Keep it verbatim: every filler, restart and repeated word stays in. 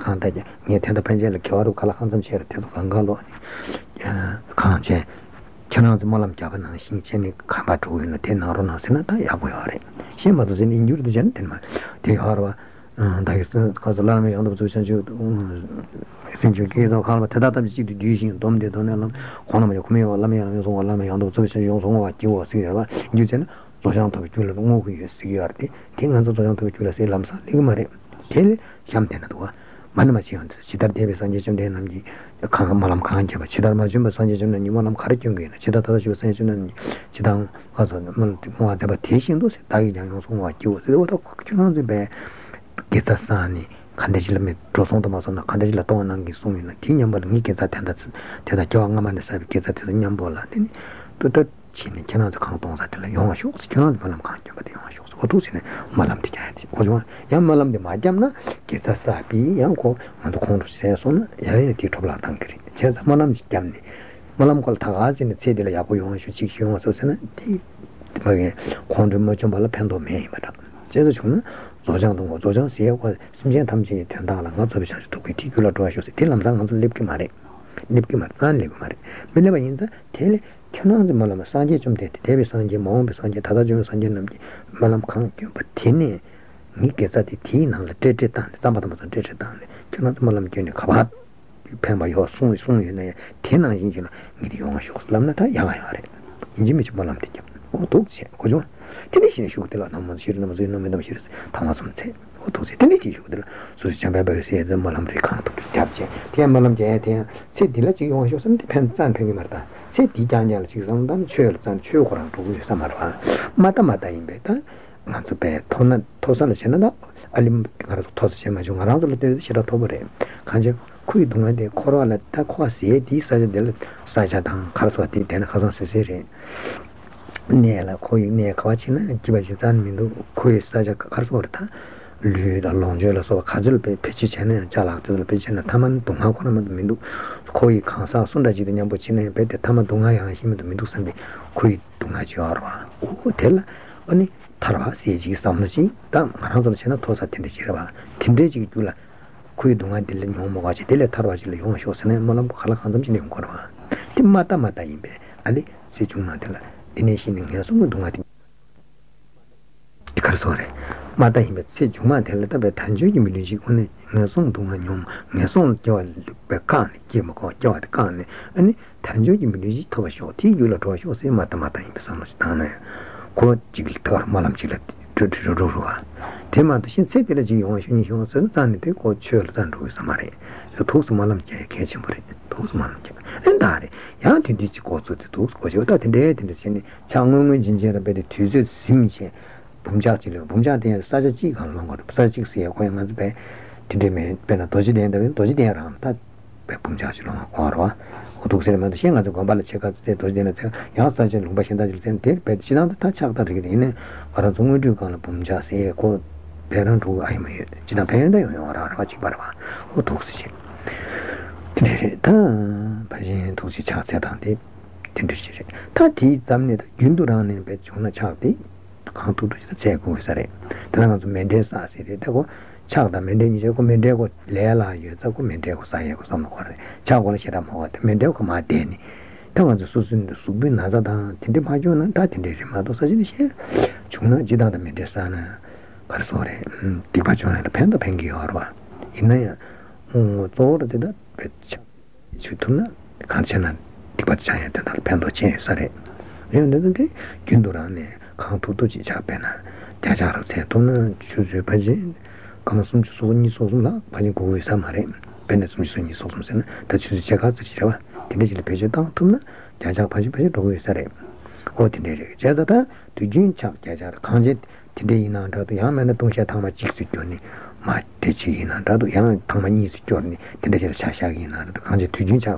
Kantaja, near Tender Penjel, Kyoto, Kalahan, Cher, Tangalo, Kanche, Chanan's Molam Javan, and Shinchen, Kabatu, and the ten Arona Senata, Yabuari. She was an injured gentleman. They are Casalami on the position you gave the Kalma Tadatam, she deducing Dom de Donellam, Honam Yokumio, Lamia, Lamia on the position you want you or see her. You then, Rosanto, which will move you, see your thing, and Rosanto, which will say Lamsa, Ligmari, Till, Chamtenadua. Manamachion, Chidar Davis and Jim Denamji, Kamalam Kanja, Chidar Majum, Sanjim, and you want them carrying in Chidata, you sent and Chidang was a more debatation, those Tagians who are you. They were the cocktail on the bear, Gitasani, Candegilum, Trosomas on the Candegilaton and Gisum in the Tinyam, but Nikas attendants, Tedajangam and the Savicata to the Nyambola, to the Chin, cannot the Cantons at the Yonga Shows, cannot Malam Kanja, but the Yonga Shows. Madame de Jati, Ojuan, Yam Malam de Majamna, Kitasapi, Yanko, and the Conversation, Yarity to Blatanki, Chess Madame Jamni, Malam called Taraz in the city of Yabuan, she was Susan, the Condom Merchant Pendo May, Madame. Jesuchun, Zojan, Zojan, see what Simjan Tamsi Tandala, not sufficient to particular to us, Tilam Zangan Lipkimari, Lipkimat, Lipmari. Whenever in the tail. Cannot the Malam Sanjay Jum Tate, Davis Sanjay, Mom, Sanjay, Tadajum Sanjay, Malam Kanku, but Tinny, Nikas at the teen and the Tetan, some of them are Tetan, cannot Malam Junior Kabat, Pamba, your soon, soon in a ten and engine, Midion Shox Lamnata, Yahari, Jimmy Malam Tijam, or Toxia, Cojon, Tennessee Shukla, Naman Shirum, Zinum, Shus, Thomason said, or Toxia, Tennessee Shukla, so Chamber said the Malam Rican to Tapje, Tiam Malam Jatian, said the Lachi on Shus and depends on Pengimarta. Daniel Susan, Church and Children to Samara, Matamata in Beta, and to pay Tosan Senada, Alim Tosimajum around the Shiratobore, Kanja, Kuidum, the Coral at Taquasi, decided the Sajatan, Karswati, and Hazan Cesare. Near Koi near Kawachina, Jibajizan Mindu, Kui Saja Karswata, Luda Longelas or Kajal, Pechichan, and Jalak to the Pichin, and Taman, Tumakan Mindu. कोई खांसा सुंदर जी दुनिया बच्ची नहीं बैठे था मैं दुंगा यहाँ ही मैं तो मिडू संदे कोई दुंगा जी और वाह वो ठेला अन्य थरवा सेजी सामने जी तब मराठों तो चेना थोसा तिंदे चिरवा तिंदे जी जुला कोई दुंगा दिले न्यों मगा जी दिले थरवा जी ले न्यों शोषने मलम खाला खांदम जी नहीं करवा तिम माता माता इंबे अली सेजुना ठेला दिनेशी नहीं है सुंदर दुंगा दिखर सोरे माता ही में से जुमा थे तबे थांजो की मिली जी उन्हें नेसों दुंगा न्यों नेसों जो बेकान की मको जो कान ने थांजो की मिली जी तो शोती युला तो शो से माता माता ही समझता है को जिल तोर मालम जिल टुटु रोवा तेमा तो सिन से तेरे जी हो सुनी हो सन ताने ते को छल तान रो समारे तो थोस मालम के केच मरे थोस मालम के अंधारे या तिदी को तो थोस को जो ता तिदे तिदे सिन चांगों जिंजेर बे तुजु सिमचे Pumjati, Pumjati, Sajaji, and Longo, Sajik, Quaymans Bay, Tidim, Penatoji, Tojidiram, that Pumjachilon, Corva, who took ceremony as a Gambala Chekat, Tojinet, Yasajan, Bashan, and Ted, but she not touch up that in or as soon as you call Pumjasi, called parent who I made, Chinapenda or Rachibarva, who took it. Pajin took it, Chasetanti, Tindishi. Tati, Zamnit, Yunduran in Betjuna Chakti. Cantu the Checo Sare. Tanans Mendes as it go, Chagda Mendeco Mendego Lela, Yako Mendego Sayako Samakore, Chago Shadamot, Mendeco Martini. Tanans Susan Subin Hazada, Tindimajuna, Tatindi Mato Sajinish, Chuna Jida Mendesana, Carsore, Dipajuna, Penda Pengi Orwa. Inaya, Motoro did that, Chutuna, Cancena, Dipachaya, Pendo Che Sare. Then the day, Kindurane. 강도도지 잡배나 대자로 대도는 주주바지 감숨 주소니 소소나 바니 고위사 말에 베네숨 주소니 소소면은 대주주 제가 주시라 대내질 배제당 틈나 대자 바지 배제 고위사래 어디내려 제다다 뒤진착 대자로 강제 대대인한테도 야만의 동시에 담아 직수교니 마대지인한테도 야만 담아니 수교니 대내질 차샤기나도 강제 뒤진착